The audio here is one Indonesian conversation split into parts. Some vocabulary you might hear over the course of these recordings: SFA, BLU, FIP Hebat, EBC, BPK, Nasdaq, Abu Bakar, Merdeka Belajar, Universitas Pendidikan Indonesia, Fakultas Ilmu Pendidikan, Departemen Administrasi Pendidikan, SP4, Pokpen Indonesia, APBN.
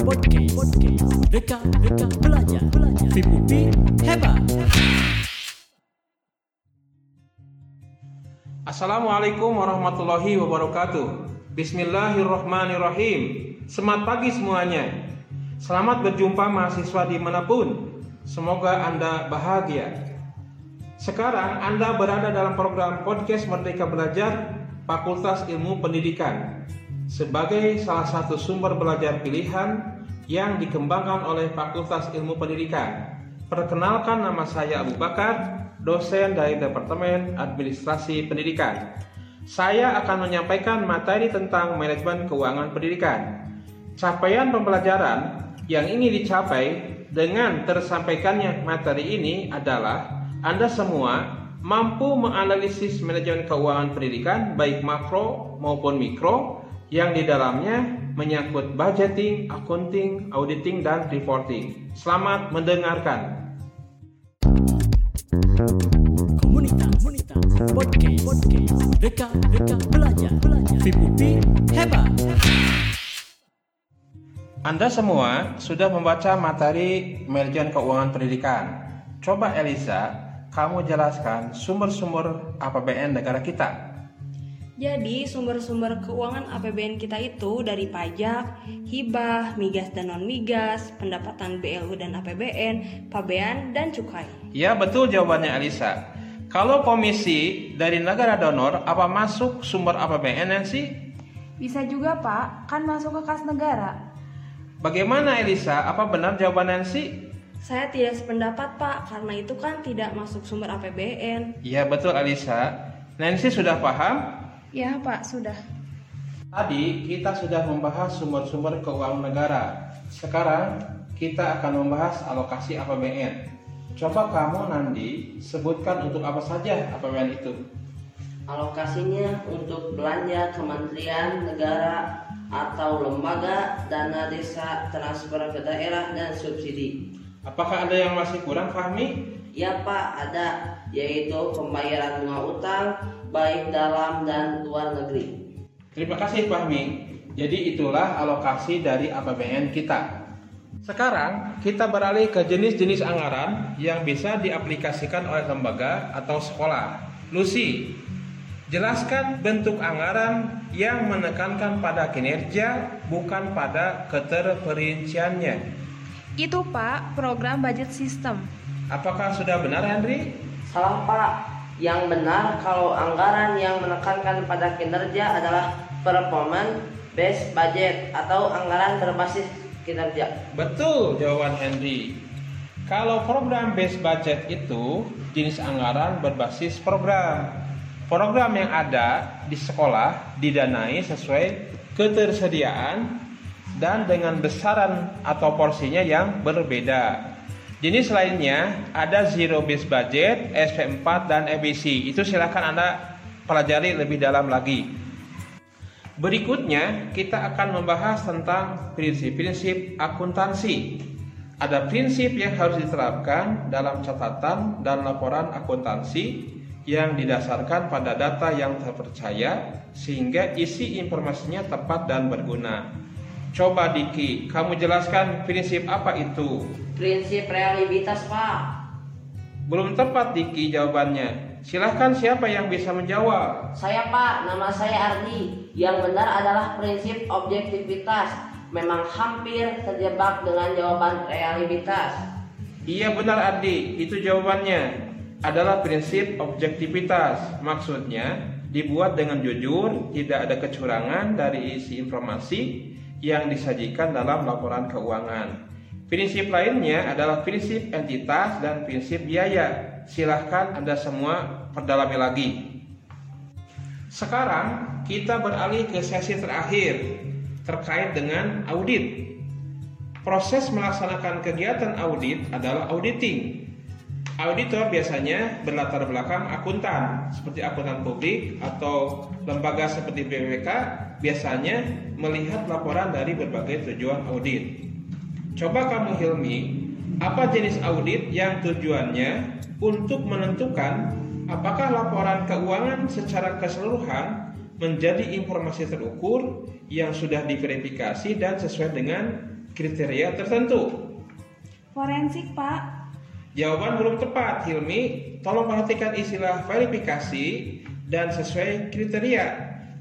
Podcast Merdeka Belajar FIP Hebat. Assalamualaikum warahmatullahi wabarakatuh. Bismillahirrahmanirrahim. Selamat pagi semuanya. Selamat berjumpa mahasiswa dimanapun. Semoga Anda bahagia. Sekarang Anda berada dalam program Podcast Merdeka Belajar Fakultas Ilmu Pendidikan sebagai salah satu sumber belajar pilihan yang dikembangkan oleh Fakultas Ilmu Pendidikan. Perkenalkan, nama saya Abu Bakar, dosen dari Departemen Administrasi Pendidikan. Saya akan menyampaikan materi tentang manajemen keuangan pendidikan. Capaian pembelajaran yang ingin dicapai dengan tersampaikannya materi ini adalah Anda semua mampu menganalisis manajemen keuangan pendidikan baik makro maupun mikro, yang di dalamnya menyangkut budgeting, accounting, auditing, dan reporting. Selamat mendengarkan. Komunitas Podcast Merdeka Belajar FIP Hebat. Anda semua sudah membaca materi manajemen keuangan pendidikan. Coba Eliza, kamu jelaskan sumber-sumber APBN negara kita. Jadi sumber-sumber keuangan APBN kita itu dari pajak, hibah, migas dan non-migas, pendapatan BLU dan APBN, pabean, dan cukai. Ya, betul jawabannya Elisa. Kalau komisi dari negara donor, apa masuk sumber APBN sih? Bisa juga Pak, kan masuk ke kas negara. Bagaimana Elisa, apa benar jawabannya sih? Saya tidak sependapat Pak, karena itu kan tidak masuk sumber APBN. Ya betul Elisa, Nancy sudah paham? Ya Pak, sudah. Tadi kita sudah membahas sumber-sumber keuangan negara. Sekarang kita akan membahas alokasi APBN. Coba kamu Nandi sebutkan untuk apa saja APBN itu. Alokasinya untuk belanja kementerian, negara, atau lembaga, dana desa, transfer ke daerah, dan subsidi. Apakah ada yang masih kurang, Fahmi? Ya Pak, ada, yaitu pembayaran bunga utang baik dalam dan luar negeri. Terima kasih Fahmi. Jadi itulah alokasi dari APBN kita. Sekarang kita beralih ke jenis-jenis anggaran yang bisa diaplikasikan oleh lembaga atau sekolah. Lucy, jelaskan bentuk anggaran yang menekankan pada kinerja bukan pada keterperinciannya. Itu Pak, program budget system. Apakah sudah benar Henry? Salah Pak, yang benar kalau anggaran yang menekankan pada kinerja adalah performance based budget atau anggaran berbasis kinerja. Betul jawaban Henry. Kalau program based budget itu jenis anggaran berbasis program. Program yang ada di sekolah didanai sesuai ketersediaan dan dengan besaran atau porsinya yang berbeda. Jenis lainnya ada zero based budget, SP4 dan EBC. Itu silakan Anda pelajari lebih dalam lagi. Berikutnya kita akan membahas tentang prinsip-prinsip akuntansi. Ada prinsip yang harus diterapkan dalam catatan dan laporan akuntansi yang didasarkan pada data yang terpercaya sehingga isi informasinya tepat dan berguna. Coba Diki, kamu jelaskan prinsip apa itu? Prinsip realibitas Pak. Belum tepat Diki jawabannya. Silahkan siapa yang bisa menjawab? Saya Pak, nama saya Ardi. Yang benar adalah prinsip objektivitas. Memang hampir terjebak dengan jawaban realibitas. Iya benar Ardi, itu jawabannya. Adalah prinsip objektivitas. Maksudnya dibuat dengan jujur, tidak ada kecurangan dari isi informasi yang disajikan dalam laporan keuangan. Prinsip lainnya adalah prinsip entitas dan prinsip biaya. Silahkan Anda semua perdalami lagi. Sekarang kita beralih ke sesi terakhir terkait dengan audit. Proses melaksanakan kegiatan audit adalah auditing. Auditor biasanya berlatar belakang akuntan, seperti akuntan publik atau lembaga seperti BPK biasanya melihat laporan dari berbagai tujuan audit. Coba kamu Hilmi, apa jenis audit yang tujuannya untuk menentukan apakah laporan keuangan secara keseluruhan menjadi informasi terukur yang sudah diverifikasi dan sesuai dengan kriteria tertentu. Forensik, Pak. Jawaban belum tepat, Hilmi. Tolong perhatikan istilah verifikasi dan sesuai kriteria.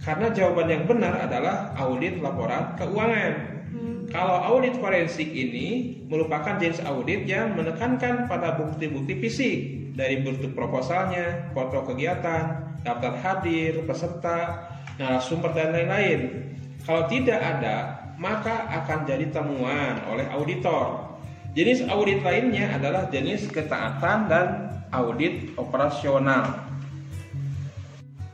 Karena jawaban yang benar adalah audit laporan keuangan. Kalau audit forensik ini merupakan jenis audit yang menekankan pada bukti-bukti fisik, dari bentuk proposalnya, foto kegiatan, daftar hadir, peserta, narasumber, dan lain-lain. Kalau tidak ada, maka akan jadi temuan oleh auditor. Jenis audit lainnya adalah jenis ketaatan dan audit operasional.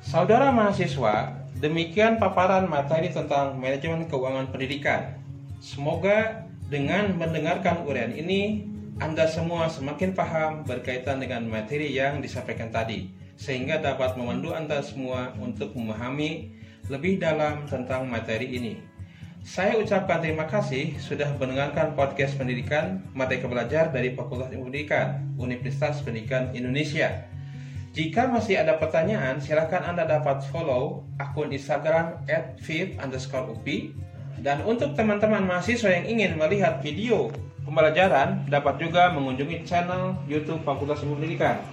Saudara mahasiswa, demikian paparan materi tentang manajemen keuangan pendidikan. Semoga dengan mendengarkan uraian ini, Anda semua semakin paham berkaitan dengan materi yang disampaikan tadi, sehingga dapat memandu Anda semua untuk memahami lebih dalam tentang materi ini. Saya ucapkan terima kasih sudah mendengarkan podcast pendidikan Merdeka Belajar dari Fakultas Ilmu Pendidikan, Universitas Pendidikan Indonesia. Jika masih ada pertanyaan, silakan Anda dapat follow akun Instagram @fip_upi. Dan untuk teman-teman mahasiswa yang ingin melihat video pembelajaran, dapat juga mengunjungi channel YouTube Fakultas Ilmu Pendidikan.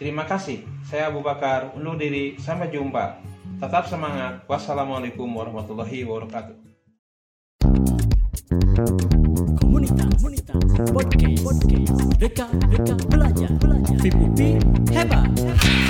Terima kasih. Saya Abu Bakar, undur diri. Sampai jumpa. Tetap semangat. Wassalamualaikum warahmatullahi wabarakatuh. Komunitas podcast Merdeka Belajar FIP Hebat.